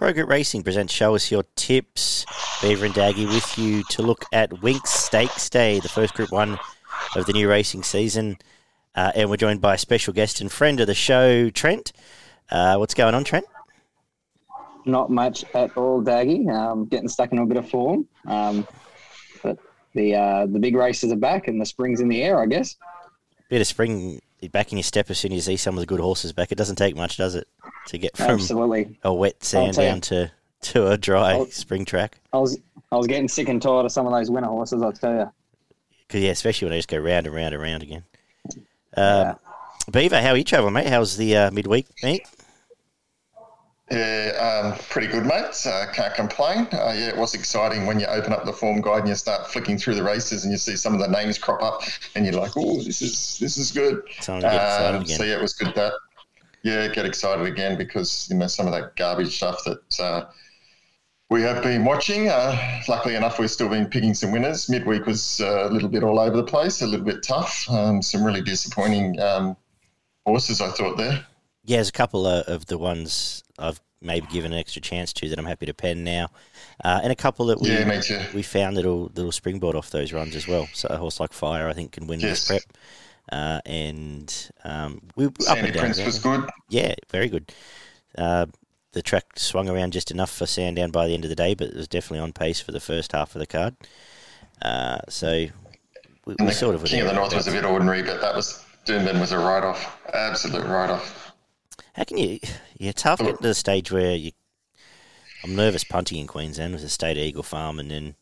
ProGroup Racing presents Show Us Your Tips. Beaver and Daggy with you to look at Winx Stakes Day, the first Group 1 of the new racing season. And we're joined by special guest and friend of the show, Trent. What's going on, Trent? Not much at all, Daggy. Getting stuck in a bit of form. But the big races are back and the spring's in the air, I guess. Bit of spring back in your step as soon as you see some of the good horses back. It doesn't take much, does it, to get from a wet sand down to a dry spring track? I was getting sick and tired of some of those winter horses, I'll tell you. Yeah, especially when they just go round and round and round again. Beaver, how are you travelling, mate? How's the midweek meet? Yeah, pretty good, mates. Can't complain. Yeah, it was exciting when you open up the form guide and you start flicking through the races and you see some of the names crop up and you're like, oh, this is good. So yeah, it was good that. Yeah, get excited again because some of that garbage stuff that we have been watching. Luckily enough, we've still been picking some winners. Midweek was a little bit all over the place, a little bit tough. Some really disappointing horses, I thought, there. Yeah, there's a couple of the ones I've maybe given an extra chance to that I'm happy to pen now. And a couple that we found that'll springboard off those runs as well. So a horse like Fire, I think, can win this prep. Sandy Prince was good. Yeah, very good. The track swung around just enough for Sandown by the end of the day, but it was definitely on pace for the first half of the card. So we sort of... King of the North was a bit ordinary, but that was... Doomben was a write-off. Absolute write-off. How can you... Yeah, it's tough getting to the stage where you... I'm nervous punting in Queensland with the State of Eagle Farm, and then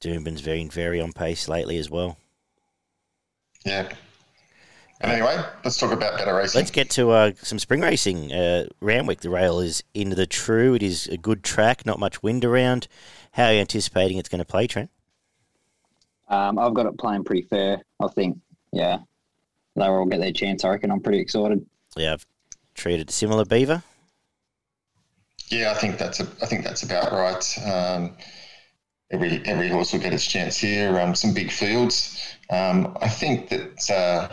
Doomben's very, very on pace lately as well. Yeah. And anyway, let's talk about better racing. Let's get to some spring racing. Randwick, the rail is into the true. It is a good track, not much wind around. How are you anticipating it's going to play, Trent? I've got it playing pretty fair, I think. Yeah. They'll all get their chance, I reckon. I'm pretty excited. Yeah, I've treated similar, Beaver. Yeah, I think that's about right. Every horse will get its chance here. Some big fields. I think that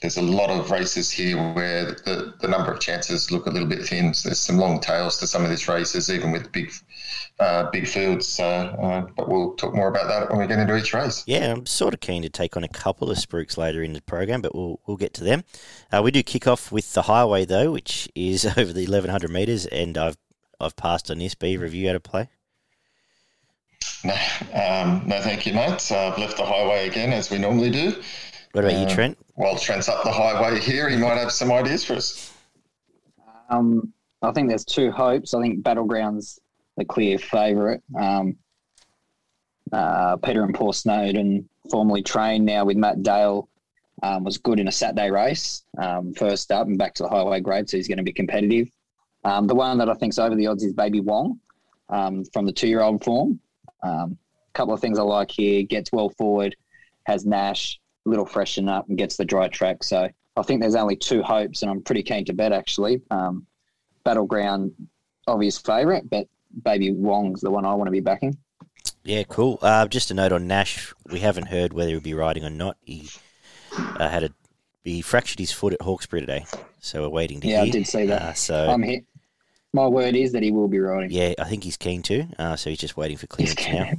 there's a lot of races here where the number of chances look a little bit thin. So there's some long tails to some of these races, even with big fields. But we'll talk more about that when we get into each race. Yeah, I'm sort of keen to take on a couple of spooks later in the program, but we'll get to them. We do kick off with the highway, though, which is over the 1,100 metres, and I've passed on this. Beaver, have you had a play? No, thank you, mate. I've left the highway again, as we normally do. What about you, Trent? While Trent's up the highway here, he might have some ideas for us. I think there's two hopes. I think Battleground's the clear favourite. Peter and Paul Snowden, formerly trained now with Matt Dale, was good in a Saturday race, first up and back to the highway grade, so he's going to be competitive. The one that I think's over the odds is Baby Wong from the two-year-old form. Couple of things I like here. Gets well forward, has Nash, a little freshen up and gets the dry track. So I think there's only two hopes and I'm pretty keen to bet actually. Battleground, obvious favourite, but Baby Wong's the one I want to be backing. Yeah, cool. Just a note on Nash. We haven't heard whether he'll be riding or not. He he fractured his foot at Hawkesbury today. So we're waiting to hear. Yeah, I did see that. I'm here. My word is that he will be riding. Yeah, I think he's keen to. So he's just waiting for clearance now.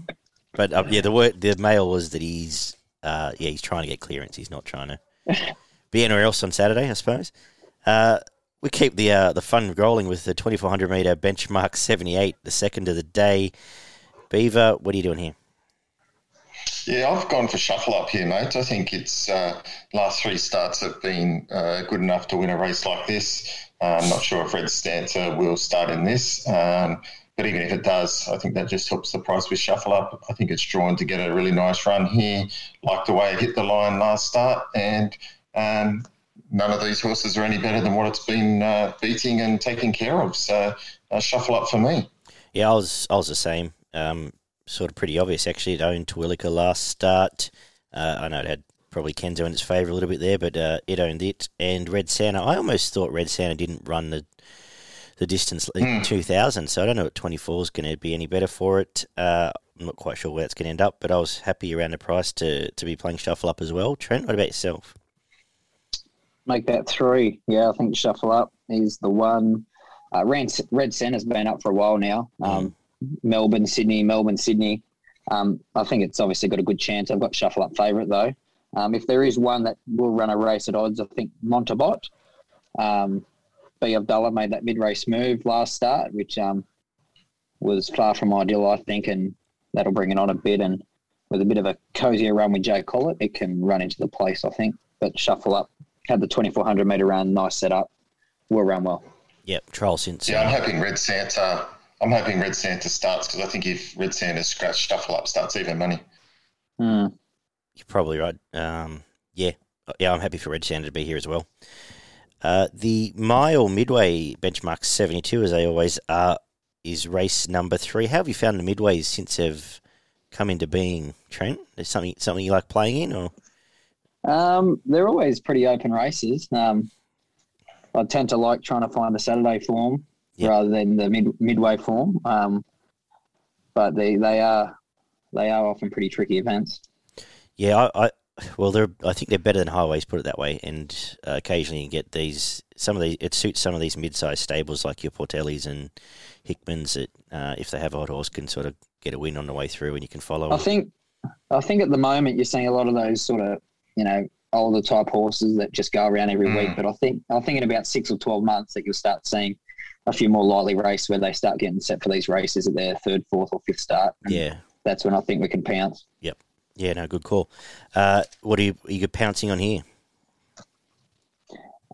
But the mail was that he's trying to get clearance. He's not trying to be anywhere else on Saturday, I suppose. We keep the fun rolling with the 2,400 metre benchmark 78, the second of the day. Beaver, what are you doing here? Yeah, I've gone for shuffle up here, mate. I think its last three starts have been good enough to win a race like this. I'm not sure if Red Stanza will start in this, but even if it does, I think that just helps the price with shuffle up. I think it's drawn to get a really nice run here. Like the way it hit the line last start, and none of these horses are any better than what it's been beating and taking care of. So shuffle up for me. Yeah, I was the same. Sort of pretty obvious, actually. It owned Twillica last start. I know it had probably Kenzo in its favour a little bit there, but it owned it. And Red Santa, I almost thought Red Santa didn't run the distance in 2,000, so I don't know if 24 is going to be any better for it. I'm not quite sure where it's going to end up, but I was happy around the price to be playing shuffle up as well. Trent, what about yourself? Make that three. Yeah, I think shuffle up is the one. Red Sen has been up for a while now. Melbourne, Sydney. I think it's obviously got a good chance. I've got Shuffle Up favourite though. If there is one that will run a race at odds, I think Montabot. B. Abdullah made that mid-race move last start, which was far from ideal, I think, and that'll bring it on a bit. And with a bit of a cozier run with Jay Collett, it can run into the place, I think. But Shuffle Up had the 2,400-metre run, nice setup, will run well. Yep, trial since. Yeah, I'm hoping Red Santa starts because I think if Red Santa scratched Shuffle Up, starts even money. Mm. You're probably right. I'm happy for Red Santa to be here as well. The mile midway benchmark 72, as they always are, is race number 3. How have you found the midways since they've come into being, Trent? Is something you like playing in, or? They're always pretty open races. I tend to like trying to find the Saturday form rather than the midway form. But they are often pretty tricky events. Yeah, I think they're better than highways, put it that way. And occasionally you get these. Some of these, it suits some of these mid-sized stables like your Portellis and Hickmans that if they have a hot horse can sort of get a win on the way through, and you can follow. I think at the moment you're seeing a lot of those sort of older type horses that just go around every week. But I think in about 6 or 12 months that you'll start seeing a few more lightly races where they start getting set for these races at their third, fourth, or fifth start. Yeah, that's when I think we can pounce. Yep. Yeah, no, good call. What are you pouncing on here?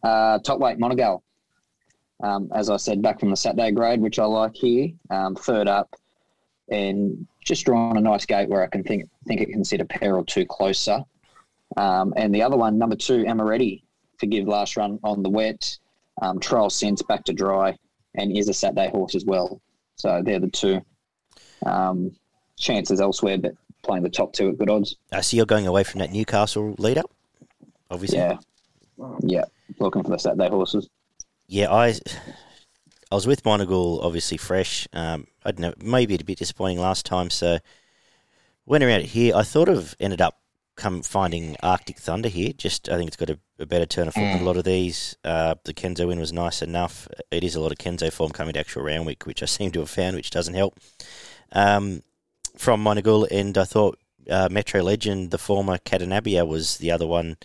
Top weight Monegal. As I said, back from the Saturday grade, which I like here. Third up and just drawing a nice gate where I can think it can sit a pair or two closer. And the other one, number 2, Amaretti, forgive last run on the wet, trial since back to dry, and is a Saturday horse as well. So they're the 2 chances elsewhere, but playing the top 2 at good odds. So you're going away from that Newcastle lead-up, obviously. Yeah, looking for the Saturday horses. Yeah, I was with Monegal, obviously fresh. I don't know, maybe a bit disappointing last time, so went around it here. I thought of ended up finding Arctic Thunder here. I think it's got a better turn of foot than a lot of these. The Kenzo win was nice enough. It is a lot of Kenzo form coming to actual round week, which I seem to have found, which doesn't help. From Monegal, and I thought Metro Legend, the former Cadenabia, was the other one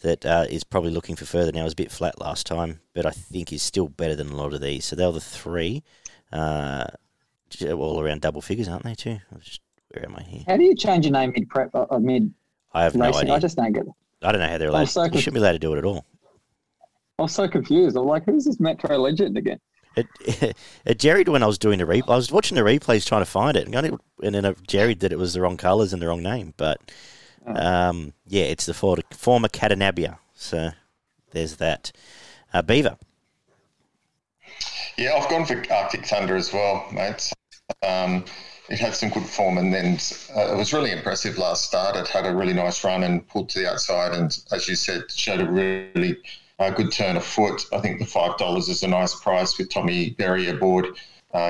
that is probably looking for further now. It was a bit flat last time, but I think is still better than a lot of these. So they're the 3, all around double figures, aren't they, too? Where am I here? How do you change your name mid-prep? I have no idea. I just don't get it. I don't know how they're allowed. You shouldn't be allowed to do it at all. I'm so confused. I'm like, who's this Metro Legend again? It jerried when I was doing the replay. I was watching the replays trying to find it, and then it jerried that it was the wrong colours and the wrong name. But, it's the former Cadenabia. So there's that. Beaver. Yeah, I've gone for Arctic Thunder as well, mate. It had some good form, and then it was really impressive last start. It had a really nice run and pulled to the outside, and as you said, showed a really good turn of foot. I think the $5 is a nice price with Tommy Berry aboard.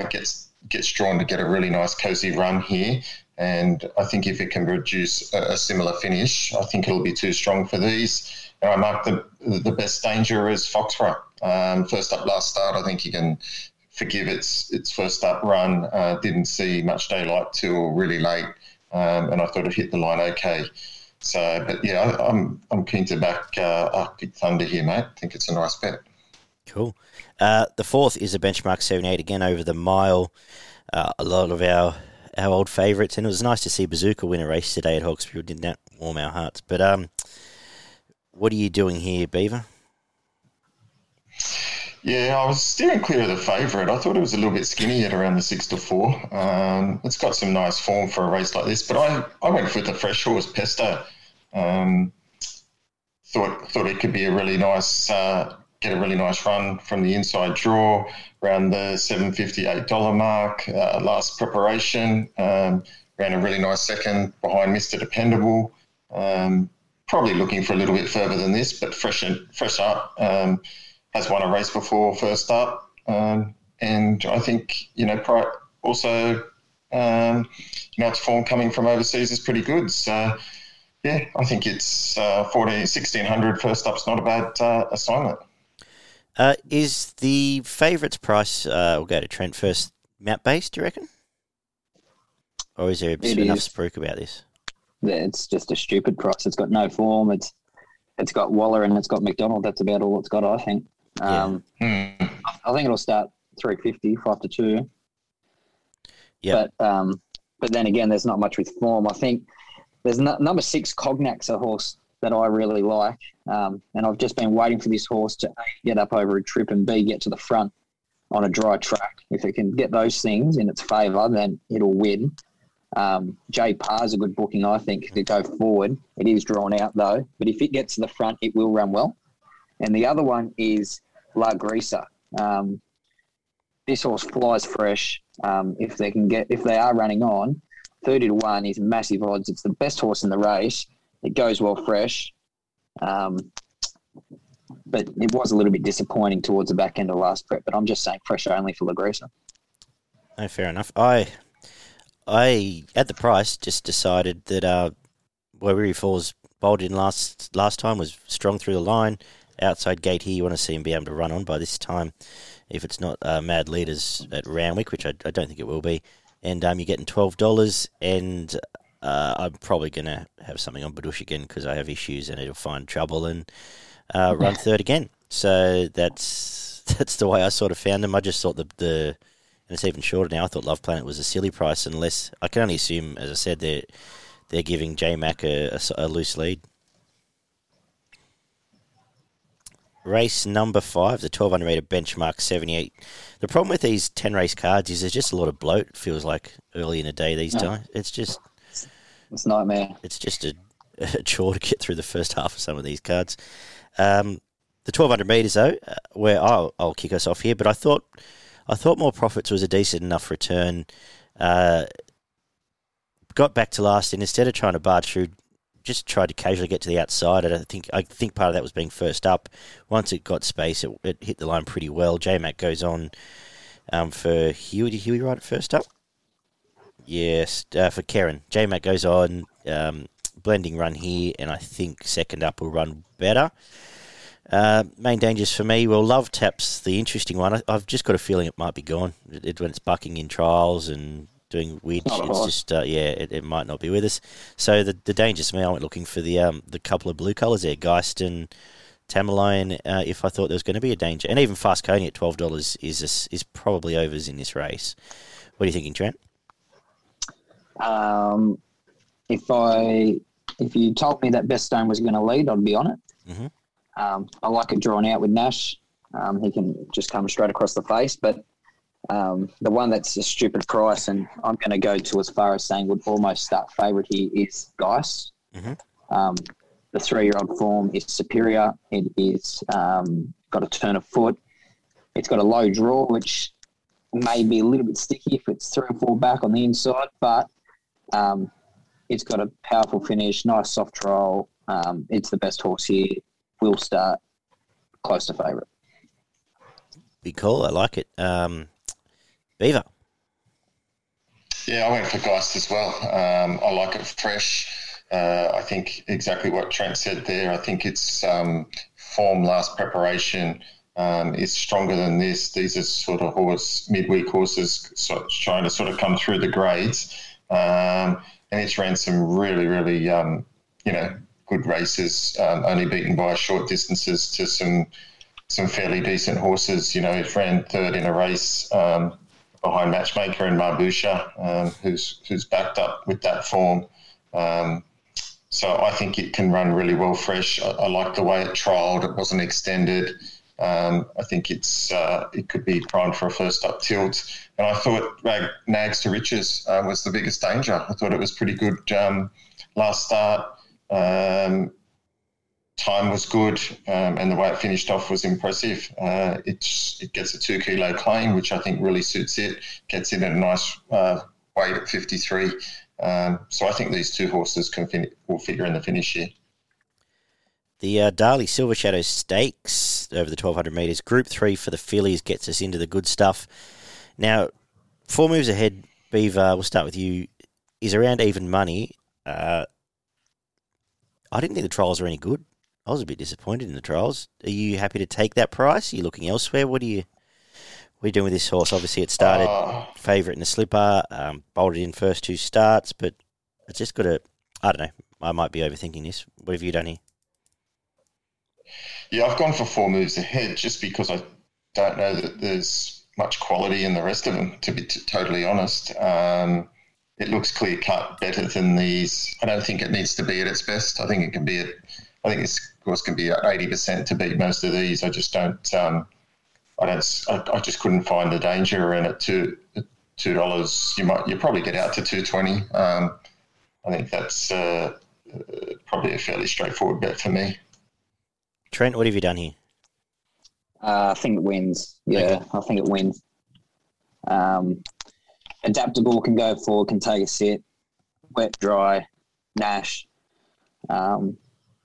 Gets drawn to get a really nice cozy run here, and I think if it can produce a similar finish, I think it'll be too strong for these. And I mark the best danger as Foxborough. First up last start, I think you can forgive its first up run. Didn't see much daylight till really late, and I thought it hit the line okay. So, but yeah, I'm keen to back Arctic Thunder here, mate. I think it's a nice bet. Cool. The 4th is a benchmark 78 again over the mile. A lot of our old favourites, and it was nice to see Bazooka win a race today at Hawkesbury. Didn't that warm our hearts? But what are you doing here, Beaver? Yeah, I was steering clear of the favourite. I thought it was a little bit skinny at around the 6 to 4. It's got some nice form for a race like this, but I went for the fresh horse Pesto. Thought it could be a really nice get a really nice run from the inside draw around the $7.58 mark. Last preparation ran a really nice second behind Mr. Dependable. Probably looking for a little bit further than this, but fresh up. Has won a race before, first up, and I think its form coming from overseas is pretty good. So yeah, I think it's 1,600 first up's not a bad assignment. Is the favourites price, we'll go to Trent first, mount based, do you reckon? Or is there enough spruik about this? Yeah, it's just a stupid price. It's got no form. It's got Waller and it's got McDonald. That's about all it's got, I think. I think it'll start 350, 5-2. Yeah. But then again, there's not much with form. I think there's number 6, Cognac's a horse that I really like. And I've just been waiting for this horse to A, get up over a trip and B, get to the front on a dry track. If it can get those things in its favour, then it'll win. Jay Parr's a good booking, I think, to go forward. It is drawn out, though. But if it gets to the front, it will run well. And the other one is La Grisa. This horse flies fresh. If they are running on, 30-1 is massive odds. It's the best horse in the race. It goes well fresh. But it was a little bit disappointing towards the back end of last prep. But I'm just saying fresh only for La Grisa. No, fair enough. I at the price, just decided that Wairiri Falls bowled in last time, was strong through the line. Outside gate here, you want to see him be able to run on by this time. If it's not Mad Leaders at Randwick, which I don't think it will be. And you're getting $12. And I'm probably going to have something on Badush again because I have issues and it'll find trouble and run third again. So that's the way I sort of found them. I just thought and it's even shorter now. I thought Love Planet was a silly price, unless I can only assume, as I said, they're giving J-Mac a loose lead. Race number 5, the 1,200 metre benchmark 78. The problem with these 10 race cards is there's just a lot of bloat. It feels like early in the day these times. It's nightmare. It's just a chore to get through the first half of some of these cards. The 1,200 metres though, where I'll kick us off here, but I thought More Profits was a decent enough return. Got back to last, and instead of trying to barge through, just tried to casually get to the outside. And I think part of that was being first up. Once it got space, it hit the line pretty well. J-Mac goes on for Huey. Did Huey ride it first up? Yes, for Karen. J-Mac goes on, blending run here, and I think second up will run better. Main dangers for me, well, Love Tap's the interesting one. I've just got a feeling it might be gone. When it's bucking in trials and doing weird shit, it's just, it might not be with us. So the dangers for me, I went looking for the couple of blue colours there, Geist and Tamerlane, if I thought there was going to be a danger. And even Fast Coney at $12 is probably overs in this race. What are you thinking, Trent? If you told me that Best Stone was going to lead, I'd be on it. Mm-hmm. I like it drawn out with Nash. He can just come straight across the face. But the one that's a stupid price, and I'm going to go to as far as saying would almost start favourite here, is Geist. Mm-hmm. The 3-year-old form is superior. It is got a turn of foot. It's got a low draw, which may be a little bit sticky if it's 3 or 4 back on the inside. But it's got a powerful finish, nice soft roll. It's the best horse here. Will start close to favourite. Big call. I like it. Beaver. Yeah, I went for Geist as well. I like it fresh. I think exactly what Trent said there. I think its form last preparation is stronger than this. These are sort of midweek horses trying to sort of come through the grades. And it's ran some really, really, good races, only beaten by short distances to some fairly decent horses. It ran third in a race behind Matchmaker and Marbusha, who's backed up with that form. So I think it can run really well fresh. I like the way it trialled. It wasn't extended. I think it could be primed for a first up tilt. And I thought Nags to Riches was the biggest danger. I thought it was pretty good last start. Time was good, and the way it finished off was impressive. It gets a 2 kilo claim, which I think really suits it. Gets in at a nice weight at 53. So I think these two horses will figure in the finish here. The Darley Silver Shadow Stakes over the 1,200 metres. Group 3 for the fillies gets us into the good stuff. Now, 4 moves ahead, Beaver, we'll start with you, is around even money. I didn't think the trials were any good. I was a bit disappointed in the trials. Are you happy to take that price? Are you looking elsewhere? What are you doing with this horse? Obviously, it started favourite in the slipper, bolted in first two starts, but it's just got to, I don't know, I might be overthinking this. What have you done here? Yeah, I've gone for four moves ahead just because I don't know that there's much quality in the rest of them, to be totally honest. It looks clear-cut better than these. I don't think it needs to be at its best. I think it can be at, I think this horse can be at 80% to beat most of these. I just don't... I just couldn't find the danger, and at $2, you probably get out to $2.20. I think that's probably a fairly straightforward bet for me. Trent, what have you done here? I think it wins. Yeah, okay. I think it wins. Adaptable can go forward, can take a sit. Wet, dry, Nash. And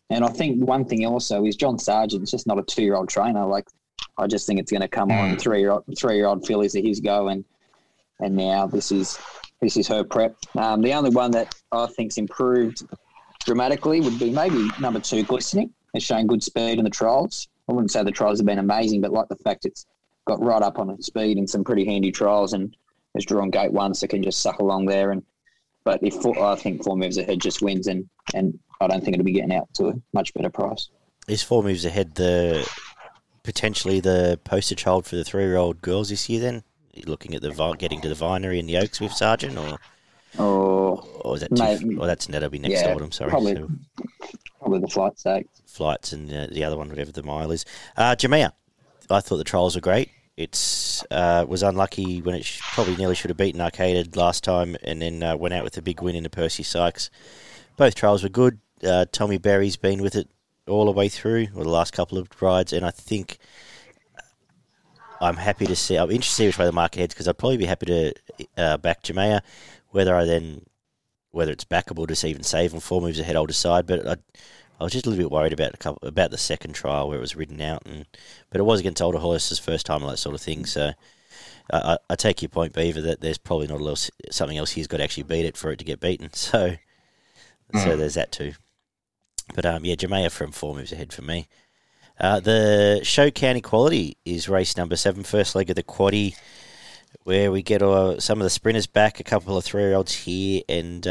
I think one thing also is John Sargent's just not a 2-year-old trainer. Like, I just think it's going to come on three-year-old fillies are his go, and now this is her prep. The only one that I think's improved dramatically would be maybe number 2, Glistening. It's shown good speed in the trials. I wouldn't say the trials have been amazing, but like the fact it's got right up on its speed in some pretty handy trials, and it's drawn gate one, so it can just suck along there. And but I think four moves ahead just wins, and I don't think it'll be getting out to a much better price. Is four moves ahead potentially the poster child for the 3-year-old girls this year then? Are you looking at getting to the Vinery and the Oaks with Sargent, or is that that'll be next autumn, sorry. Probably the Flight Stakes. Flights and the other one, whatever the mile is. Jamea, I thought the trials were great. It's was unlucky when it probably nearly should have beaten Arcaded last time, and then went out with a big win into Percy Sykes. Both trials were good. Tommy Berry's been with it all the way through, or the last couple of rides, and I think I'm happy to see. I'm interested to see which way the market heads, because I'd probably be happy to back Jamea. Whether it's backable to even save on four moves ahead, I'll decide. But I was just a little bit worried about the second trial where it was ridden out, but it was against older horses, first time, all that sort of thing. So I take your point, Beaver, that there's probably not something else he's got to actually beat it for it to get beaten. So there's that too. But, Jamea from four moves ahead for me. The Show County Quality is race number 7, first leg of the quaddie, where we get some of the sprinters back, a couple of 3-year-olds here, and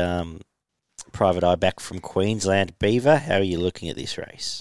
Private Eye back from Queensland. Beaver, how are you looking at this race?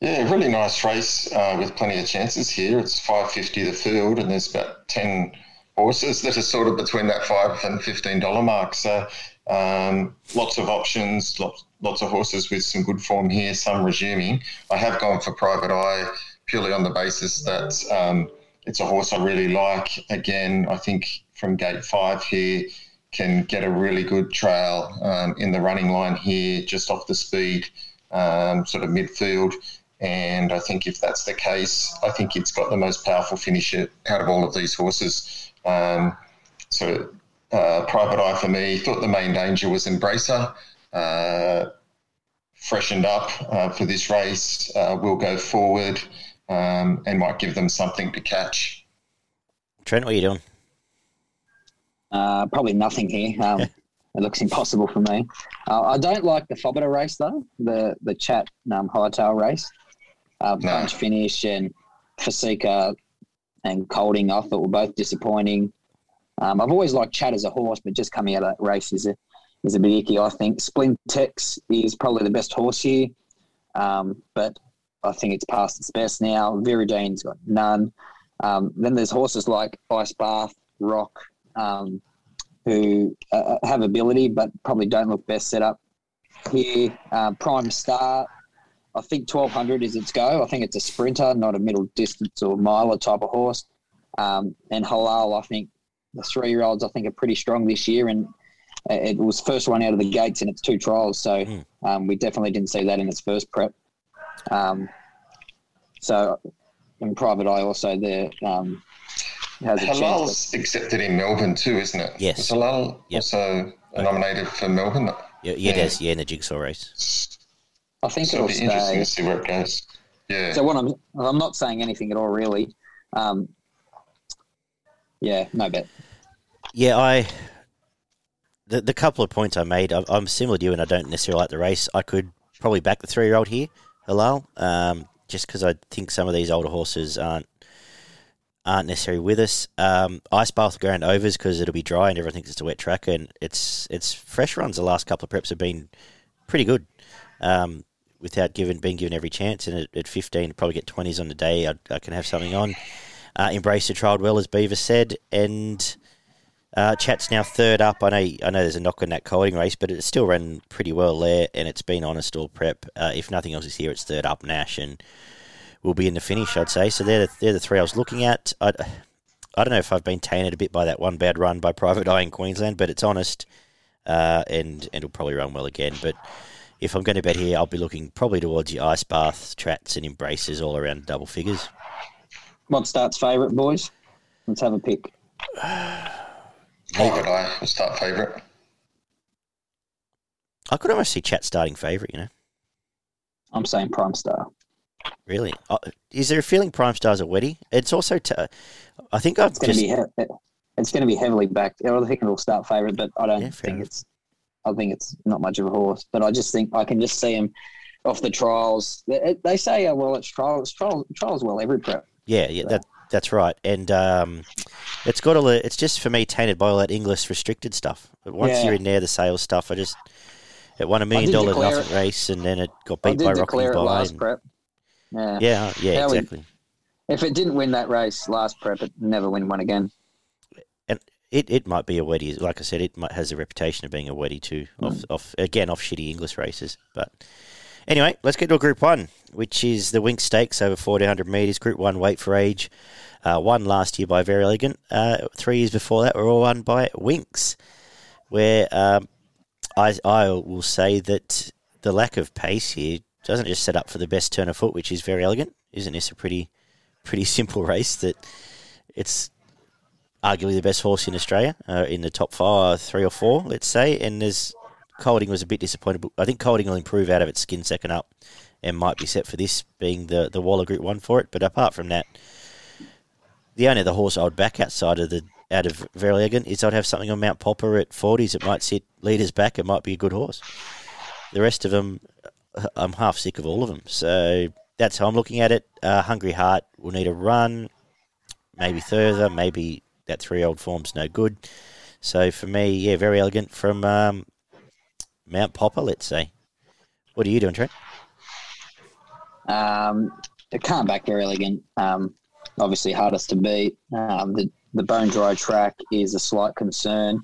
Yeah, really nice race with plenty of chances here. It's $5.50 the field, and there's about 10 horses that are sort of between that $5 and $15 mark. So lots of options, Lots of horses with some good form here, some resuming. I have gone for Private Eye purely on the basis that it's a horse I really like. Again, I think from gate 5 here can get a really good trail in the running line here, just off the speed, sort of midfield. And I think if that's the case, I think it's got the most powerful finisher out of all of these horses. So Private Eye for me, thought the main danger was Embracer. Freshened up for this race, will go forward and might give them something to catch. Trent, what are you doing? Probably nothing here. It looks impossible for me. I don't like the Fobbiter race though, the Chat Hightail race. Punch Finish and Fasika and Colding, I thought were both disappointing. I've always liked Chat as a horse, but just coming out of that race is a bit icky, I think. Splintex is probably the best horse here, but I think it's past its best now. Viridine's got none. Then there's horses like Ice Bath, Rock, who have ability but probably don't look best set up here. Prime Star, I think 1200 is its go. I think it's a sprinter, not a middle distance or miler type of horse. And Halal, I think the 3-year-olds, I think, are pretty strong this year, and it was first one out of the gates in its 2 trials, so we definitely didn't see that in its first prep. So in Private Eye also there has a chance. Halal's accepted in Melbourne too, isn't it? Yes. Is Halal also nominated for Melbourne? Yeah, it is. Yeah, in the Jigsaw race. I think it'll be interesting to see where it goes. Yeah. So what I'm not saying anything at all, really. No bet. Yeah, The couple of points I made, I'm similar to you, and I don't necessarily like the race. I could probably back the 3-year-old here, Halal, just because I think some of these older horses aren't necessarily with us. Ice bath ground overs because it'll be dry and everyone thinks it's a wet track, and it's fresh runs the last couple of preps have been pretty good without being given every chance, and at 15 probably get 20s on the day. I can have something on. Embrace the Child well, as Beaver said, and Chat's now third up. I know there's a knock on that Colding race, but it still ran pretty well there, and it's been honest all prep. If nothing else is here, it's third up Nash, and will be in the finish, I'd say. So they're the three I was looking at. I don't know if I've been tainted a bit by that one bad run by Private Eye in Queensland, but it's honest, and it'll probably run well again. But if I'm going to bet here, I'll be looking probably towards your Ice Bath, Trats, and Embraces all around double figures. What starts favourite, boys? Let's have a pick. Private Eye will start favourite. I could almost see Chat starting favourite, you know. I'm saying Prime Star. Really? Is there a feeling Prime Star's a wetty? It's also, I think I've it's going to be heavily backed. I think it'll start favourite, but I don't think it's. I think it's not much of a horse, but I just think I can just see him off the trials. They say, oh, well, it's trials well every prep. Yeah, so. That's right, and it's just for me tainted by all that English restricted stuff. But once you're in there, the sales stuff, it won $1 million nothing race, and then it got beat by Rocking By. Last prep. Yeah, exactly. If it didn't win that race last prep, it never win one again. And it might be a wetty. Like I said, it has a reputation of being a wetty too, off shitty English races. But anyway, let's get to a Group 1, which is the Winx Stakes over 1,400 metres. Group 1, Wait for Age, won last year by Very Elegant. 3 years before that were all won by Winx, where I will say that the lack of pace here doesn't just set up for the best turn of foot, which is Very Elegant. Isn't this a pretty simple race that it's arguably the best horse in Australia, in the top 3 or 4, let's say, and there's... Colding was a bit disappointed, but I think Colding will improve out of its skin second up and might be set for this being the Waller Group 1 for it. But apart from that, the only other horse I would back out of Very Elegant is I'd have something on Mount Popper at 40s. It might sit leaders back. It might be a good horse. The rest of them, I'm half sick of all of them. So that's how I'm looking at it. Hungry Heart will need a run, maybe further, maybe that 3-year-old form's no good. So for me, yeah, Very Elegant from... Mount Popper, let's say. What are you doing, Trent? I can't back Very Elegant. Obviously, hardest to beat. The bone dry track is a slight concern.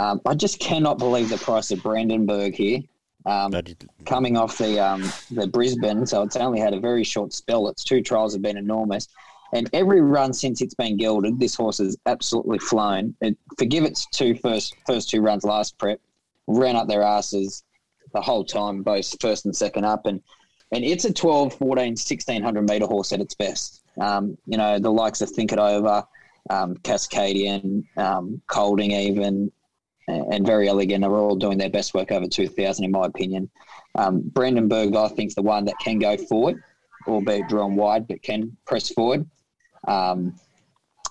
I just cannot believe the price of Brandenburg here. Coming off the Brisbane, so it's only had a very short spell. Its 2 trials have been enormous. And every run since it's been gelded, this horse has absolutely flown. Forgive its first two runs last prep. Ran up their asses the whole time, both first and second up. And it's a 12, 14, 1,600-metre horse at its best. You know, the likes of Think It Over, Cascadian, Colding even, and Very Elegant are all doing their best work over 2,000 in my opinion. Brandenburg, I think, is the one that can go forward, albeit drawn wide, but can press forward.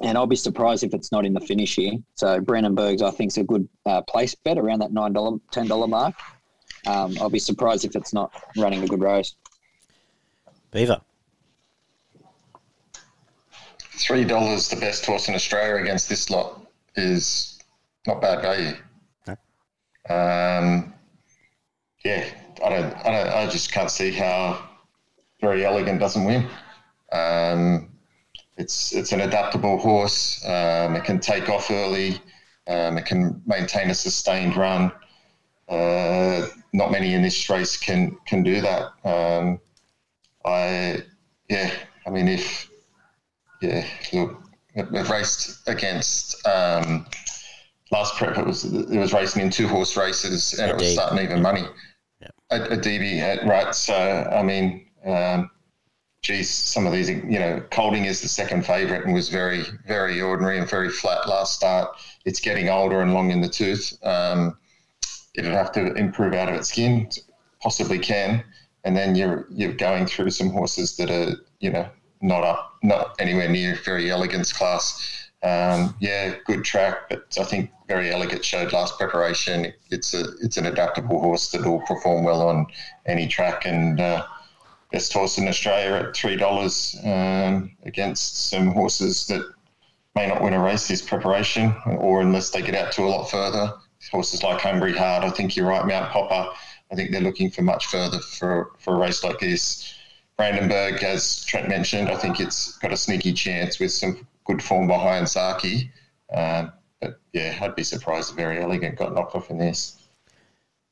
And I'll be surprised if it's not in the finish here. So Brandenburg's, I think, is a good place bet around that $9, $10 mark. I'll be surprised if it's not running a good race. Beaver. $3, the best horse in Australia against this lot is not bad value. No. I just can't see how Very Elegant doesn't win. It's an adaptable horse. It can take off early. It can maintain a sustained run. Not many in this race can do that. It raced against last prep. It was racing in 2-horse races and it was starting even money. Yeah. A DB, right? So I mean. Some of these, you know, Colding is the second favourite and was very, very ordinary and very flat last start. It's getting older and long in the tooth. It'll have to improve out of its skin, possibly can, and then you're going through some horses that are, you know, not anywhere near Very Elegant's class. Yeah, good track, but I think very elegant, showed last preparation. It's an adaptable horse that will perform well on any track, and best horse in Australia at $3 against some horses that may not win a race this preparation, or unless they get out to a lot further. Horses like Hungry Heart, I think you're right, Mount Popper, I think they're looking for much further for a race like this. Brandenburg, as Trent mentioned, I think it's got a sneaky chance with some good form behind Saki. But, yeah, I'd be surprised if Very Elegant got knocked off in this.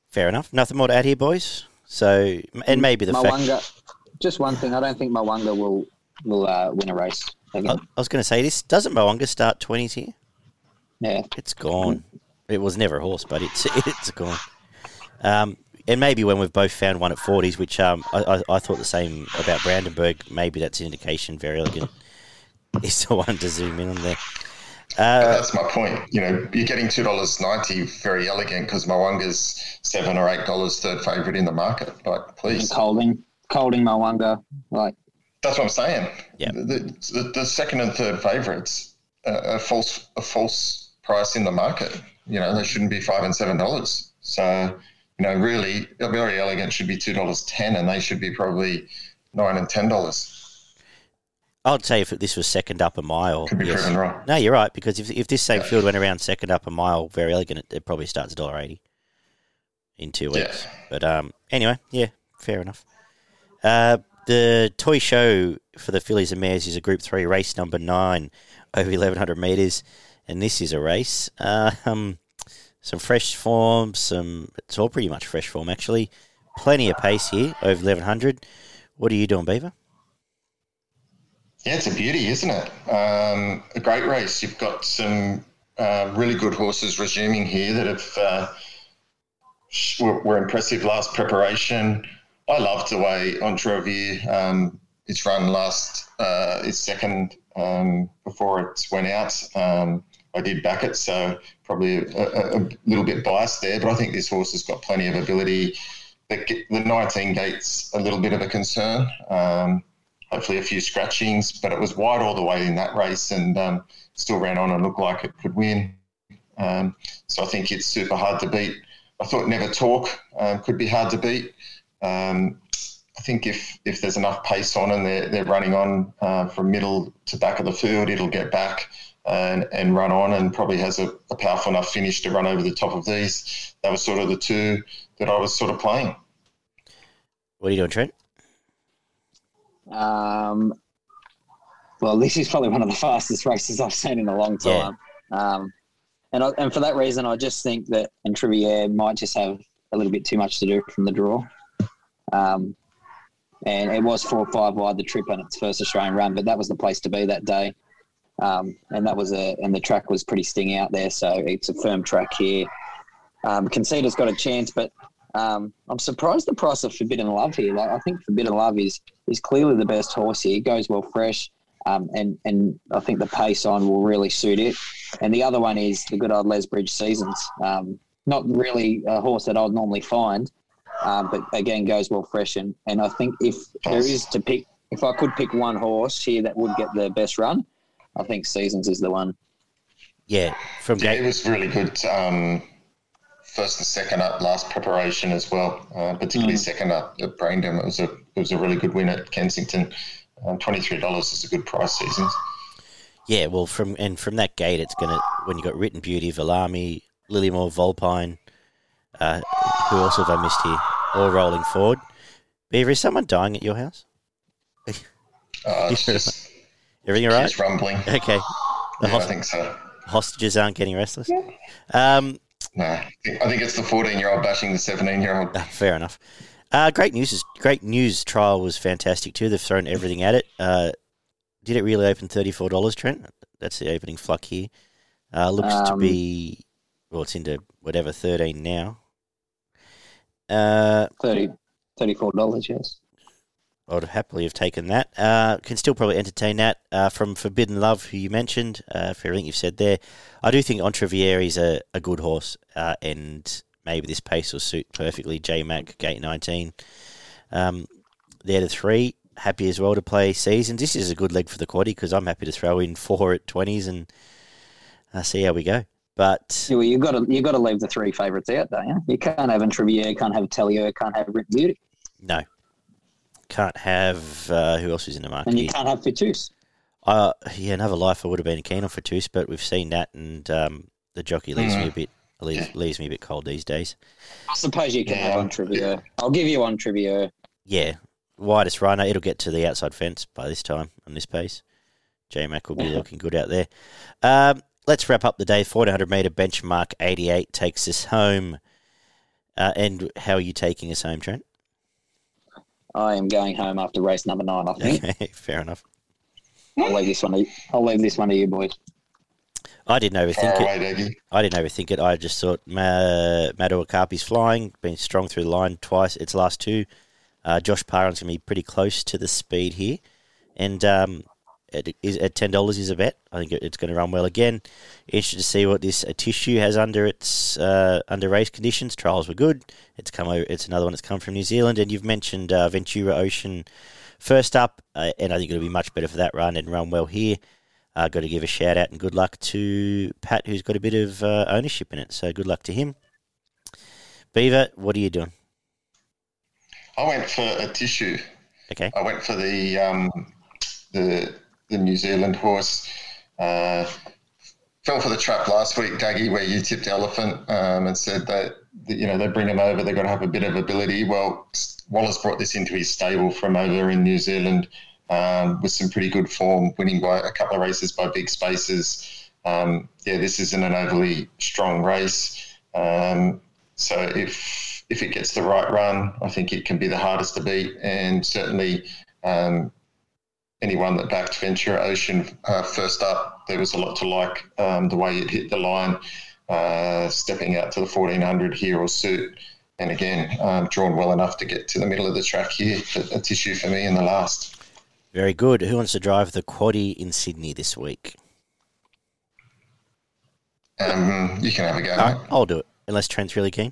Fair enough. Nothing more to add here, boys? So, and maybe the Mwanga, fact... Just one thing. I don't think Mwanga will win a race again. I was going to say this. Doesn't Mwanga start 20s here? Yeah. It's gone. It was never a horse, but it's gone. And maybe when we've both found one at 40s, which I thought the same about Brandenburg, maybe that's an indication Very Elegant is the one to zoom in on there. That's my point. You know, you're getting $2.90 Very Elegant because Mwanga's $7 or $8 third favourite in the market. Like, please. Colding Mwanga. Like. That's what I'm saying. Yeah. The second and third favourites are a false price in the market. You know, they shouldn't be $5 and $7. So... You know, really, a Very Elegant should be $2.10 and they should be probably $9 and $10. I'd say if this was second up a mile. Could be proven wrong. No, you're right, because if this same field went around second up a mile, Very Elegant, it probably starts $1.80 in 2 weeks. Yeah. But anyway, yeah, fair enough. The toy show for the fillies and mares is a Group 3 race number 9 over 1,100 metres, and this is a race. Some fresh form, it's all pretty much fresh form, actually. Plenty of pace here, over 1,100. What are you doing, Beaver? Yeah, it's a beauty, isn't it? A great race. You've got some really good horses resuming here that were impressive last preparation. I loved the way Entreville, it's run last, its second before it went out. I did back it, so probably a little bit biased there, but I think this horse has got plenty of ability. The 19 gate's a little bit of a concern, hopefully a few scratchings, but it was wide all the way in that race and still ran on and looked like it could win. So I think it's super hard to beat. I thought Never Talk could be hard to beat. I think if there's enough pace on and they're running on from middle to back of the field, it'll get back and run on and probably has a powerful enough finish to run over the top of these. That was sort of the two that I was sort of playing. What are you doing, Trent? Well, this is probably one of the fastest races I've seen in a long time. Yeah. And for that reason, I just think that Entreville might just have a little bit too much to do from the draw. And it was 4-5 wide the trip on its first Australian run, but that was the place to be that day. And that was and the track was pretty sting out there, so it's a firm track here. Conceda's got a chance, but I'm surprised the price of Forbidden Love here. Like, I think Forbidden Love is clearly the best horse here. It goes well fresh, and I think the pace on will really suit it. And the other one is the good old Lesbridge Seasons. Not really a horse that I'd normally find, but again goes well fresh. And I think if I could pick one horse here that would get the best run, I think Seasons is the one. Yeah, it was really good first and second up last preparation as well, particularly second up at Braindam. It was a really good win at Kensington. $23 is a good price, Seasons. Yeah, well, from that gate, it's going to, when you got Written Beauty, Valami, Lilymore, Volpine, who else have I missed here? All rolling forward. Beaver, is someone dying at your house? Everything all right? It's rumbling. Okay. Yeah, I think so. Hostages aren't getting restless? Yeah. No, I think it's the 14-year-old bashing the 17-year-old. Fair enough. Great News trial was fantastic too. They've thrown everything at it. Did it really open $34, Trent? That's the opening fluck here. Looks to be, well, it's into whatever, 13 now. $34, yes. I would happily have taken that. Can still probably entertain that from Forbidden Love, who you mentioned, for everything you've said there. I do think Entreviere is a good horse, and maybe this pace will suit perfectly. J-Mac, Gate 19. There to 3. Happy as well to play Seasons. This is a good leg for the quaddie because I'm happy to throw in 4 at 20s and see how we go. But yeah, well, you've got to leave the three favourites out, don't you? You can't have Entrevier, can't have Tellier, can't have Rip Beauty. No, can't have who else is in the market? And you can't have Fittouse. Yeah, another life I would have been keen on Fittouse, but we've seen that, and the jockey leaves me a bit leaves me a bit cold these days. I suppose you can have Entrevier. I'll give you Entrevier. Yeah, widest runner. It'll get to the outside fence by this time on this pace. J-Mac will be looking good out there. Let's wrap up the day. 1400 metre benchmark 88 takes us home. And how are you taking us home, Trent? I am going home after race number 9, I think. Okay, fair enough. I'll leave this one to you, boys. I didn't overthink I didn't overthink it. I just thought Mado Okapi's flying, been strong through the line twice. Its last two. Josh Parham's going to be pretty close to the speed here. And... At $10 is a bet. I think it's going to run well again. Interested to see what this tissue has under its under race conditions. Trials were good. It's come over. It's another one that's come from New Zealand. And you've mentioned Ventura Ocean first up, and I think it'll be much better for that run and run well here. Got to give a shout out and good luck to Pat, who's got a bit of ownership in it. So good luck to him. Beaver, what are you doing? I went for a tissue. Okay. I went for the New Zealand horse. Fell for the trap last week, Dougie, where you tipped Elephant and said that you know, they bring him over, they've got to have a bit of ability. Well, Wallace brought this into his stable from over in New Zealand with some pretty good form, winning by a couple of races by big spaces. This isn't an overly strong race. So if it gets the right run, I think it can be the hardest to beat, and certainly anyone that backed Ventura Ocean first up, there was a lot to like. The way it hit the line, stepping out to the 1400 here or suit, and again drawn well enough to get to the middle of the track here. A tissue for me in the last. Very good. Who wants to drive the quaddie in Sydney this week? You can have a go. All right, I'll do it, unless Trent's really keen.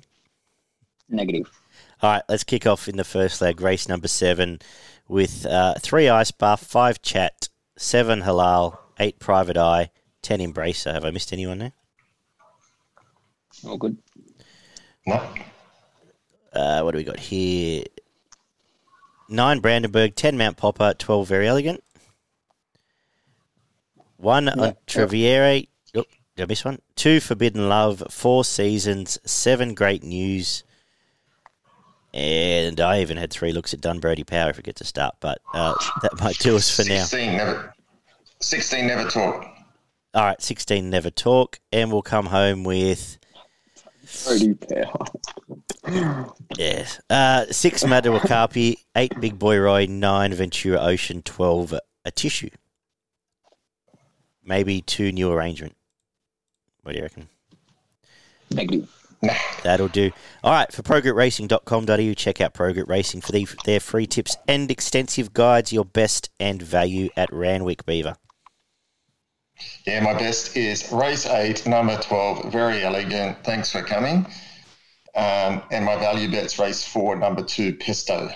Negative. All right, let's kick off in the first leg, race number 7, with 3 Ice Buff, 5 Chat, 7 Halal, 8 Private Eye, 10 Embracer. Have I missed anyone there? All good. No. What do we got here? 9 Brandenburg, 10 Mount Popper, 12 Very Elegant. 1 Traviere. Oh, did I miss one? 2 Forbidden Love, 4 Seasons, 7 Great News. And I even had 3 looks at Dunbrody Power if it gets a start, but that might do us for 16, now. 16 Never Talk. All right, 16 Never Talk, and we'll come home with... Power. Yes. 6 Mado Okapi, 8 Big Boy Roy, 9 Ventura Ocean, 12 A Tissue. Maybe 2 New Arrangement. What do you reckon? Negative. That'll do. All right, for progritracing.com.au, check out Progrit Racing for their free tips and extensive guides, your best and value at Randwick, Beaver. Yeah, my best is race 8, number 12, Very Elegant. Thanks for coming. And my value bet's race 4, number 2, Pesto.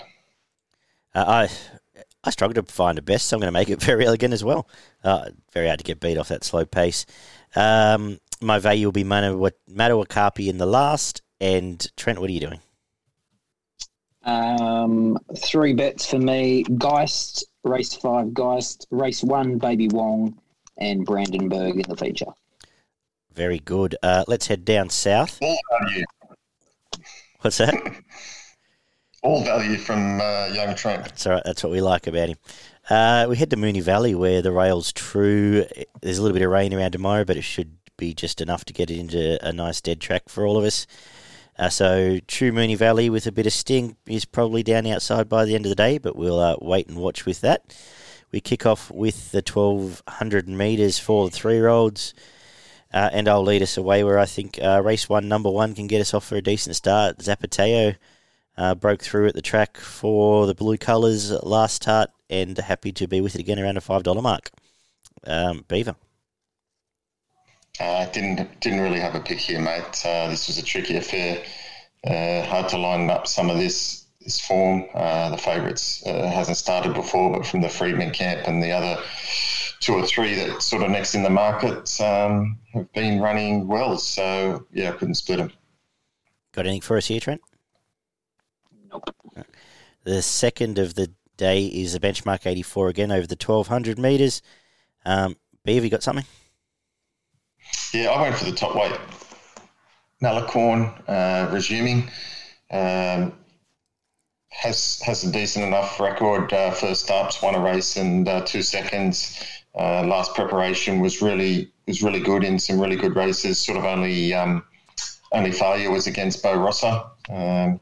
I struggled to find a best, so I'm going to make it Very Elegant as well. Very hard to get beat off that slow pace. My value will be Mado Okapi in the last. And Trent, what are you doing? 3 bets for me. Geist, race 5 Geist, race 1 Baby Wong, and Brandenburg in the feature. Very good. Let's head down south. All value. What's that? All value from young Trent. That's all right. That's what we like about him. We head to Moonee Valley where the rail's true. There's a little bit of rain around tomorrow, but it should be just enough to get it into a nice dead track for all of us. So true Moonee Valley with a bit of sting is probably down outside by the end of the day, but we'll wait and watch with that. We kick off with the 1,200 metres for the three-year-olds, and I'll lead us away where I think race 1, number 1, can get us off for a decent start. Zapateo broke through at the track for the blue colours last start, and happy to be with it again around the $5 mark. Beaver. Didn't really have a pick here, mate. This was a tricky affair. Hard to line up some of this form. The favourites hasn't started before, but from the Freedman camp and the other two or three that sort of next in the market have been running well. So, yeah, I couldn't split them. Got anything for us here, Trent? Nope. The second of the day is a benchmark 84 again over the 1,200 metres. B, have you got something? Yeah, I went for the top weight. Nullacorn resuming. Has a decent enough record. First starts, won a race in 2 seconds. Last preparation was really good in some really good races. Sort of only failure was against Beau Rossa. I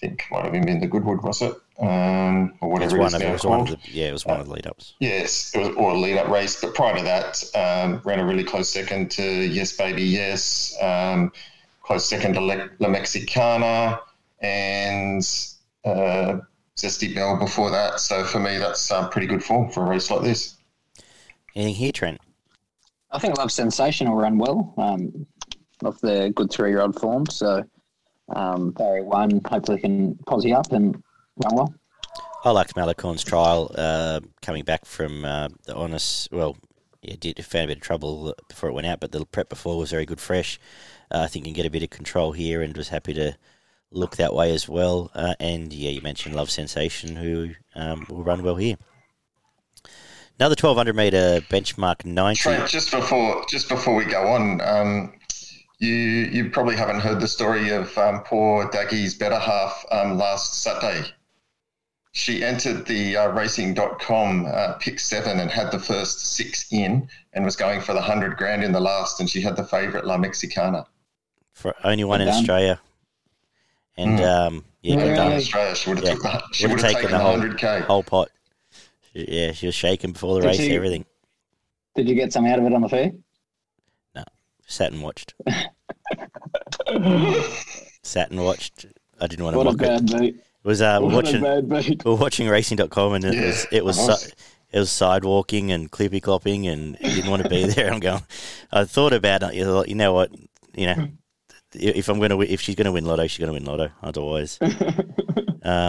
think it might have been the Goodwood, was it? Or whatever it's now called. It was one of the lead-ups. Yes, it was or a lead-up race. But prior to that, ran a really close second to Yes Baby Yes, close second to La Mexicana, and Zesty Bell before that. So for me, that's pretty good form for a race like this. Anything here, Trent? I think Love Sensation will run well off their good three-year-old form. So Barry One hopefully can posse up and run well. I liked Malacorn's trial coming back from the Honest. Well, it did found a bit of trouble before it went out, but the prep before was very good, fresh. I think you can get a bit of control here and was happy to look that way as well. And, yeah, you mentioned Love Sensation, who will run well here. Another 1,200-metre benchmark 90. Trent, just before we go on, you probably haven't heard the story of poor Daggy's better half last Saturday. She entered the racing.com pick seven and had the first six in and was going for the $100,000 in the last, and she had the favourite La Mexicana. For only one in Australia. And Australia, she would have taken the whole pot. Yeah, she was shaking before the race and everything. Did you get some out of it on the fee? No, sat and watched. I didn't want to mock it. Mate. We're watching racing.com, and it was sidewalking and clippy clopping, and I didn't want to be there. I'm going. I thought about it. You know what? You know. If she's going to win Lotto, she's going to win Lotto. Otherwise, I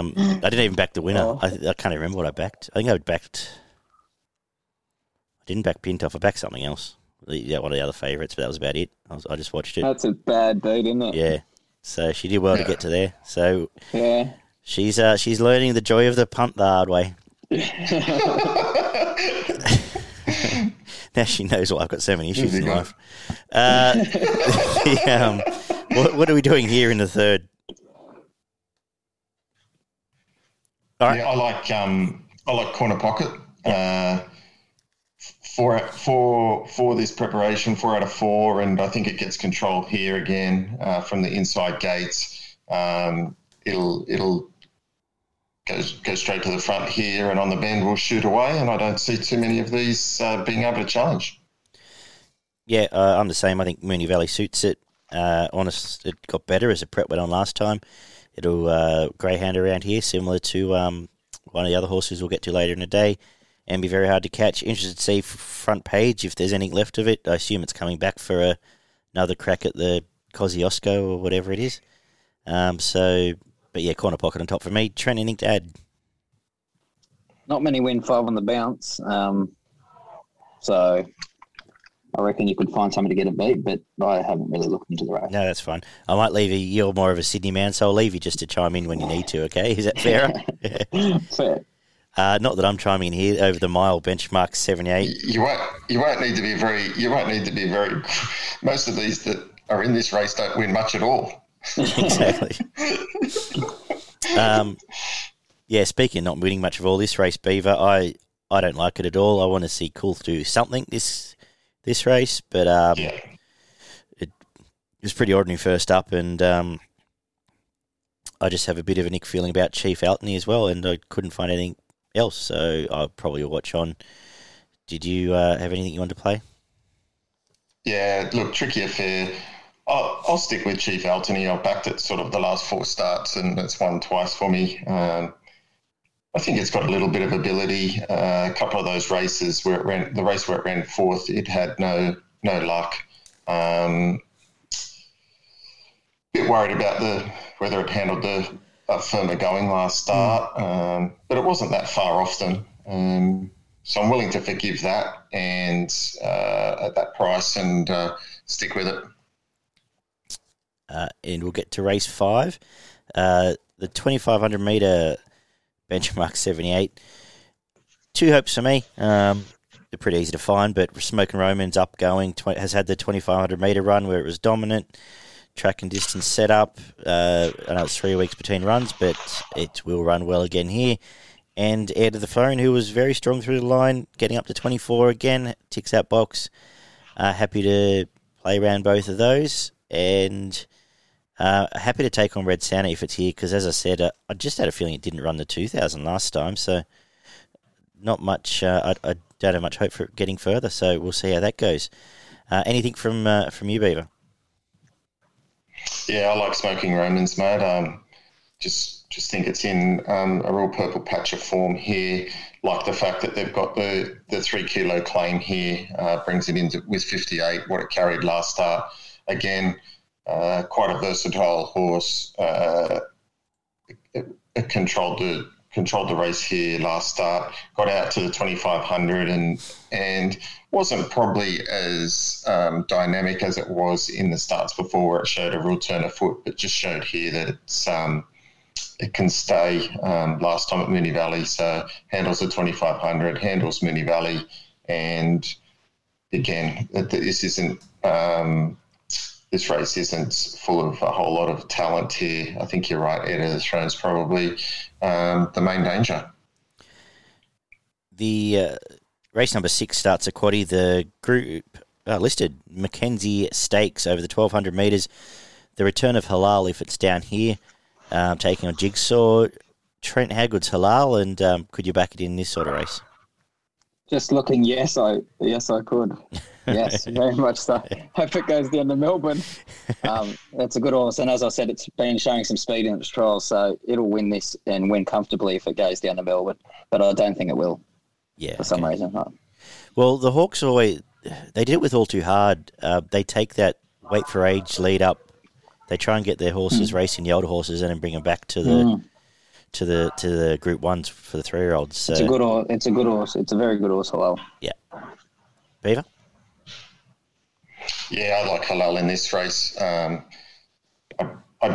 didn't even back the winner. Oh. I can't even remember what I backed. I think I didn't back Pintoff. I backed something else. Yeah, one of the other favourites, but that was about it. I just watched it. That's a bad beat, isn't it? Yeah. So she did well to get to there. So yeah, she's learning the joy of the punt the hard way. Now she knows why I've got so many issues in life. What are we doing here in the third? All right. Yeah, I like Corner Pocket. For this preparation, 4 out of 4, and I think it gets control here again from the inside gates. It'll go straight to the front here, and on the bend will shoot away, and I don't see too many of these being able to challenge. Yeah, I'm the same. I think Moonee Valley suits it. Honest, it got better as a prep went on last time. It'll greyhound around here, similar to one of the other horses we'll get to later in the day, and be very hard to catch. Interested to see front page if there's anything left of it. I assume it's coming back for another crack at the Kosciuszko or whatever it is. But yeah, Corner Pocket on top for me. Trent, anything to add? Not many win 5 on the bounce. So I reckon you could find somebody to get it beat, but I haven't really looked into the race. No, that's fine. I might leave you. You're more of a Sydney man, so I'll leave you just to chime in when you need to, okay? Is that fair? Fair. Not that I'm chiming in here over the mile benchmark 78. You won't need to be very most of these that are in this race don't win much at all. Exactly. Speaking of not winning much of all this race, Beaver, I don't like it at all. I want to see Coulth do something this race, but it was pretty ordinary first up, and I just have a bit of a nick feeling about Chief Altony as well, and I couldn't find anything else, so I'll probably watch on. Did you have anything you wanted to play? Yeah, look, tricky affair. I'll stick with Chief Altony. I've backed it sort of the last 4 starts, and it's won twice for me. I think it's got a little bit of ability. A couple of those races where it ran, the race where it ran 4th, it had no luck. Bit worried about whether it handled the firmer going last start, but it wasn't that far off them. So I'm willing to forgive that and at that price and stick with it. And we'll get to race 5. The 2,500 metre benchmark 78. Two hopes for me. They're pretty easy to find, but Smoking Roman's up going, has had the 2,500 metre run where it was dominant. Track and distance set up. I know it's 3 weeks between runs, but it will run well again here. And Air to the Phone, who was very strong through the line, getting up to 24 again, ticks that box. Happy to play around both of those. And happy to take on Red Santa if it's here, because as I said, I just had a feeling it didn't run the 2,000 last time, so not much. I don't have much hope for it getting further, so we'll see how that goes. Anything from you, Beaver? Yeah, I like Smoking Romans, mate. Just think it's in a real purple patch of form here. Like the fact that they've got the 3 kilo claim here brings it into with 58, what it carried last start. Again, quite a versatile horse. It controlled the race here last start. Got out to the 2,500 and wasn't probably as dynamic as it was in the starts before, where it showed a real turn of foot, but just showed here that it's it can stay. Last time at Moonee Valley, so handles the 2,500, handles Moonee Valley, and again, this race isn't full of a whole lot of talent here. I think you're right, Ed of the Throne's probably the main danger. The race number 6 starts at Quaddy. The group listed McKenzie Stakes over the 1,200 metres. The return of Halal, if it's down here, taking on Jigsaw. Trent Haggood's Halal, and could you back it in this sort of race? Just looking, yes, I could. Yes, very much so. Hope it goes down to Melbourne. That's a good horse. And as I said, it's been showing some speed in its trials, so it'll win this and win comfortably if it goes down to Melbourne. But I don't think it will for some reason. Well, the Hawks always, they did it with All Too Hard. They take that wait for age lead up. They try and get their horses racing the older horses and then bring them back to the... to the Group 1s for the 3-year-olds. So. It's a good horse. It's a very good horse, Halal. Yeah. Beaver? Yeah, I like Halal in this race. I'd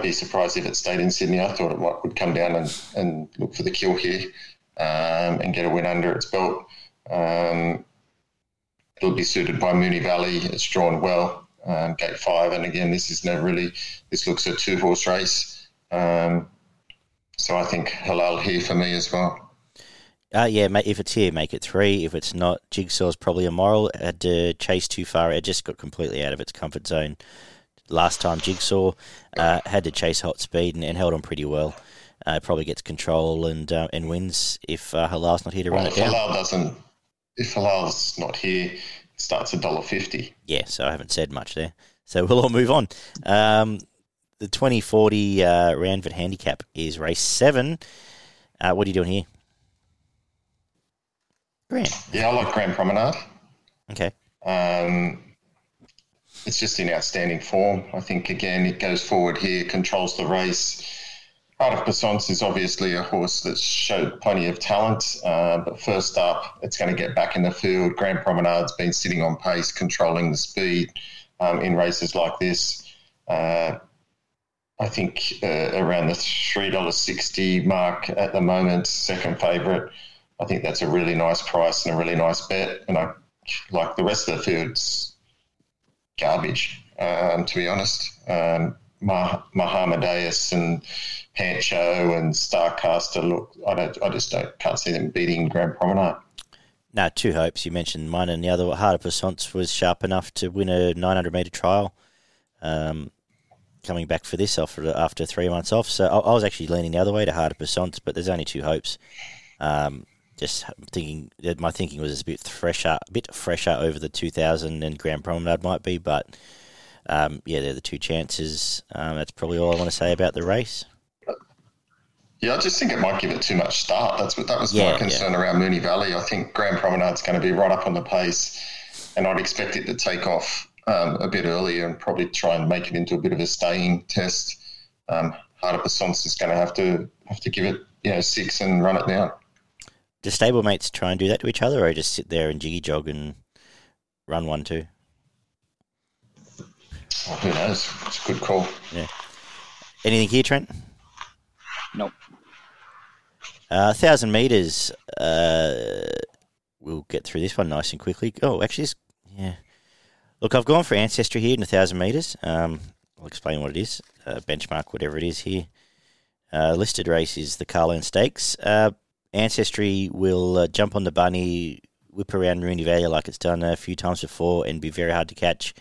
be surprised if it stayed in Sydney. I thought it would come down and look for the kill here and get a win under its belt. It'll be suited by Moonee Valley. It's drawn well, Gate 5. And, again, this looks a two-horse race. So I think Halal here for me as well. Yeah, mate, if it's here, make it 3. If it's not, Jigsaw's probably immoral. It had to chase too far. It just got completely out of its comfort zone last time. Jigsaw had to chase hot speed and held on pretty well. Probably gets control and wins if Halal's not here to run it down. If Halal's not here, it starts at $1.50. Yeah, so I haven't said much there. So we'll all move on. The 2040 Randford Handicap is race 7. What are you doing here? Grand. Yeah, I like Grand Promenade. Okay. It's just in outstanding form. I think, again, it goes forward here, controls the race. Art of Passance is obviously a horse that's showed plenty of talent, but first up, it's going to get back in the field. Grand Promenade's been sitting on pace, controlling the speed in races like this. I think around the $3.60 mark at the moment, second favourite. I think that's a really nice price and a really nice bet. And I like the rest of the field's garbage, to be honest. Mahamadeus and Pancho and Starcaster. Look, can't see them beating Grand Promenade. No, two hopes. You mentioned mine and the other. Heart of Passance was sharp enough to win a 900 metre trial. Coming back for this after 3 months off. So I was actually leaning the other way to Heart of Passance, but there's only two hopes. My thinking was it's a bit fresher over the 2000 and Grand Promenade might be, but they're the two chances. That's probably all I want to say about the race. Yeah, I just think it might give it too much start. That was my concern around Moonee Valley. I think Grand Promenade's going to be right up on the pace, and I'd expect it to take off a bit earlier and probably try and make it into a bit of a staying test. Heart of Passance is going to have to give it 6 and run it down. Do stablemates try and do that to each other, or just sit there and jiggy jog and run 1-2? Oh, who knows? It's a good call. Yeah. Anything here, Trent? Nope. 1,000 metres. We'll get through this one nice and quickly. Oh, actually, yeah. Look, I've gone for ancestry here in 1,000 metres. I'll explain what it is. Benchmark, whatever it is here. Listed race is the Carlin Stakes. Ancestry will jump on the bunny, whip around Rooney Valley like it's done a few times before, and be very hard to catch.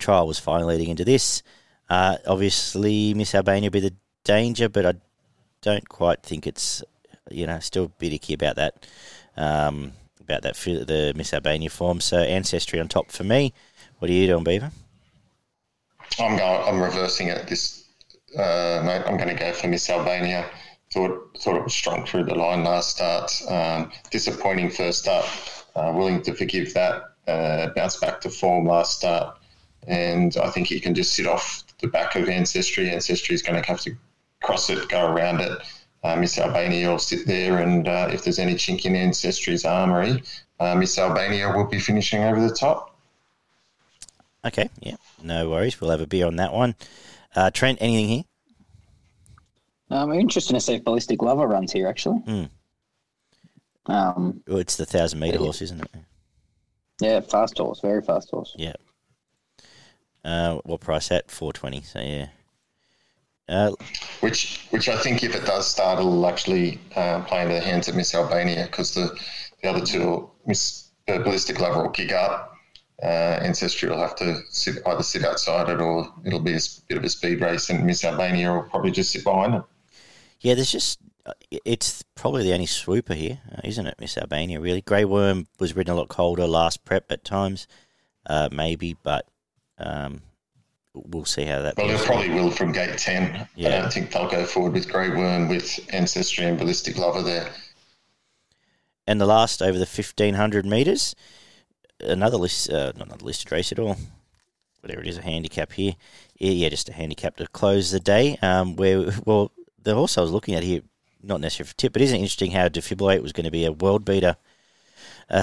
Trial was fine leading into this. Obviously, Miss Albania will be the danger, but I don't quite think it's, still a bit icky about that the Miss Albania form. So Ancestry on top for me. What are you doing, Beaver? I'm reversing it. This, mate, I'm going to go for Miss Albania. Thought it was strong through the line last start. Disappointing first start. Willing to forgive that. Bounced back to form last start, and I think he can just sit off the back of Ancestry. Ancestry is going to have to cross it, go around it. Miss Albania will sit there, and if there's any chink in Ancestry's armoury, Miss Albania will be finishing over the top. Okay, yeah, no worries. We'll have a beer on that one. Trent, anything here? I'm interested to see if Ballistic Lover runs here, actually. Mm. It's the 1,000-metre horse, isn't it? Yeah, fast horse, very fast horse. Yeah. What price at? $4.20, so yeah. Which I think if it does start, it'll actually play into the hands of Miss Albania, because the other two, Ballistic Lover will kick up. Ancestry will have to either sit outside it, or it'll be a bit of a speed race, and Miss Albania will probably just sit behind them. Yeah, it's probably the only swooper here, isn't it, Miss Albania, really? Grey Worm was ridden a lot colder last prep at times, maybe, but we'll see how that goes. Well, they probably will from gate 10. Yeah. I don't think they'll go forward with Grey Worm, with Ancestry and Ballistic Lover there. And the last over the 1,500 metres, not another listed race at all, whatever it is, a handicap here. Yeah, just a handicap to close the day. The horse I was looking at here, not necessarily for tip, but isn't it interesting how Defibrillate was going to be a world beater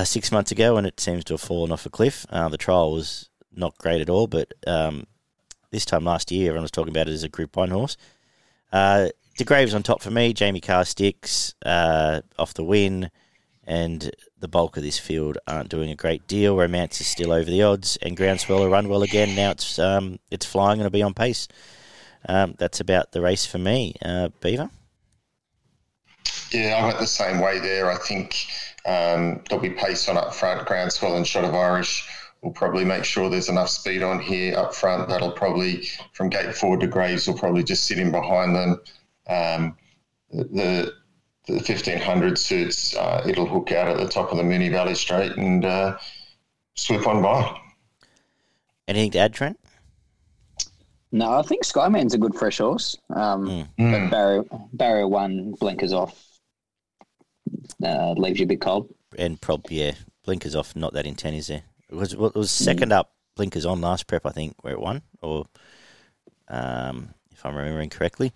6 months ago, and it seems to have fallen off a cliff. The trial was not great at all, but this time last year, everyone was talking about it as a Group 1 horse. De Grave's on top for me, Jamie Carr sticks off the win, and the bulk of this field aren't doing a great deal. Romance is still over the odds, and Groundswell will run well again. Now it's flying and it'll be on pace. That's about the race for me. Beaver? Yeah, I went the same way there. I think there'll be pace on up front. Groundswell and Shot of Irish will probably make sure there's enough speed on here up front. That'll probably, from gate forward to Graves, will probably just sit in behind them. The 1,500 suits, it'll hook out at the top of the Moonee Valley Straight and swoop on by. Anything to add, Trent? No, I think Skyman's a good fresh horse. But Barrier 1 blinkers off, leaves you a bit cold. And blinkers off, not that intent, is there? It was second up, blinkers on last prep, I think, where it won, or if I'm remembering correctly.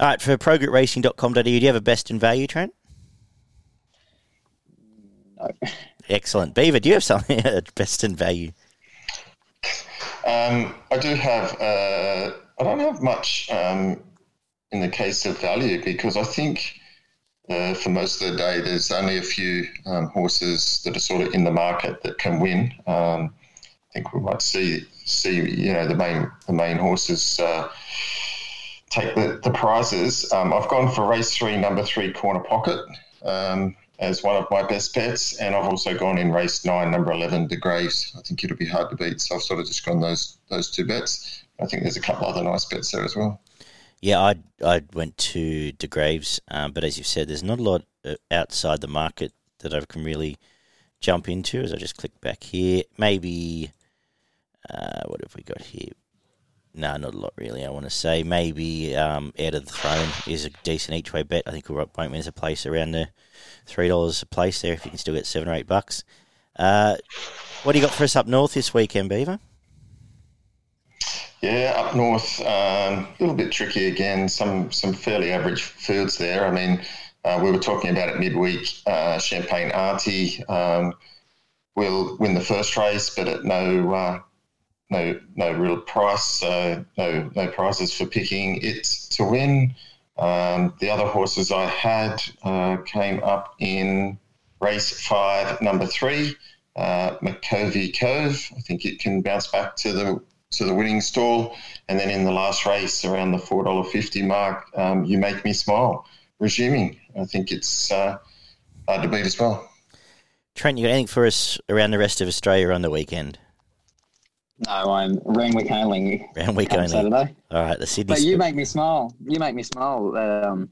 All right, for progritracing.com.au, do you have a best in value, Trent? No. Excellent. Beaver, do you have something at best in value? I do have. I don't have much in the case of value, because I think for most of the day there's only a few horses that are sort of in the market that can win. I think we might see the main horses take the prizes. I've gone for race 3, number 3, Corner Pocket, as one of my best bets, and I've also gone in race 9, number 11, De Graves. I think it'll be hard to beat, so I've sort of just gone those two bets. I think there's a couple other nice bets there as well. Yeah, I went to De Graves, but as you've said, there's not a lot outside the market that I can really jump into, as I just click back here. Maybe, what have we got here? No, not a lot really, I want to say. Maybe Heir to the Throne is a decent each-way bet. I think we'll won't win as a place around the $3 a place there, if you can still get $7 or $8. What do you got for us up north this weekend, Beaver? Yeah, up north, a little bit tricky again. Some fairly average fields there. I mean, We were talking about it midweek. Champagne Artie will win the first race, but at no real price, so no prizes for picking it to win. The other horses I had came up in race 5, number 3, McCovey Cove. I think it can bounce back to the winning stall. And then in the last race, around the $4.50 mark, You Make Me Smile, resuming. I think it's hard to beat as well. Trent, you got anything for us around the rest of Australia on the weekend? No, I'm Randwick only. Randwick only. Saturday. All right, the Sydney. But You Make Me Smile. You Make Me Smile.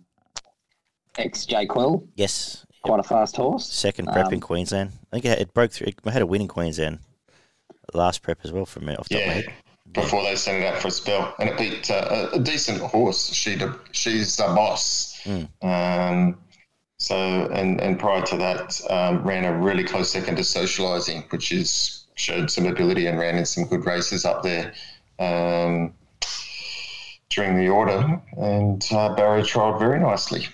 Ex-J Quill. Yes. Quite a fast horse. Second prep in Queensland. I think it broke through. It had a win in Queensland. Last prep as well from off the top of my head. Before they sent it out for a spell, and it beat a decent horse. She's a boss. So and prior to that, ran a really close second to Socializing, which is. Showed some ability and ran in some good races up there during the autumn, and Barrow trialled very nicely.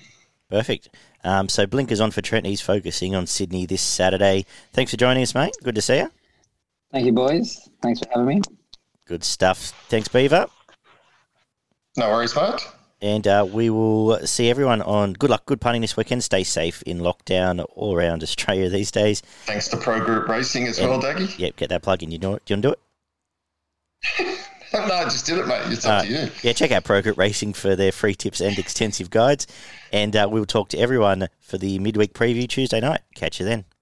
Perfect. So Blinker's on for Trent. He's focusing on Sydney this Saturday. Thanks for joining us, mate. Good to see you. Thank you, boys. Thanks for having me. Good stuff. Thanks, Beaver. No worries, mate. And we will see everyone on good luck, good punting this weekend. Stay safe in lockdown all around Australia these days. Thanks to Pro Group Racing as well, Dougie. Yep, get that plug in. Do you want to do it? No, I just did it, mate. It's up to you. Yeah, check out Pro Group Racing for their free tips and extensive guides. And we'll talk to everyone for the midweek preview Tuesday night. Catch you then.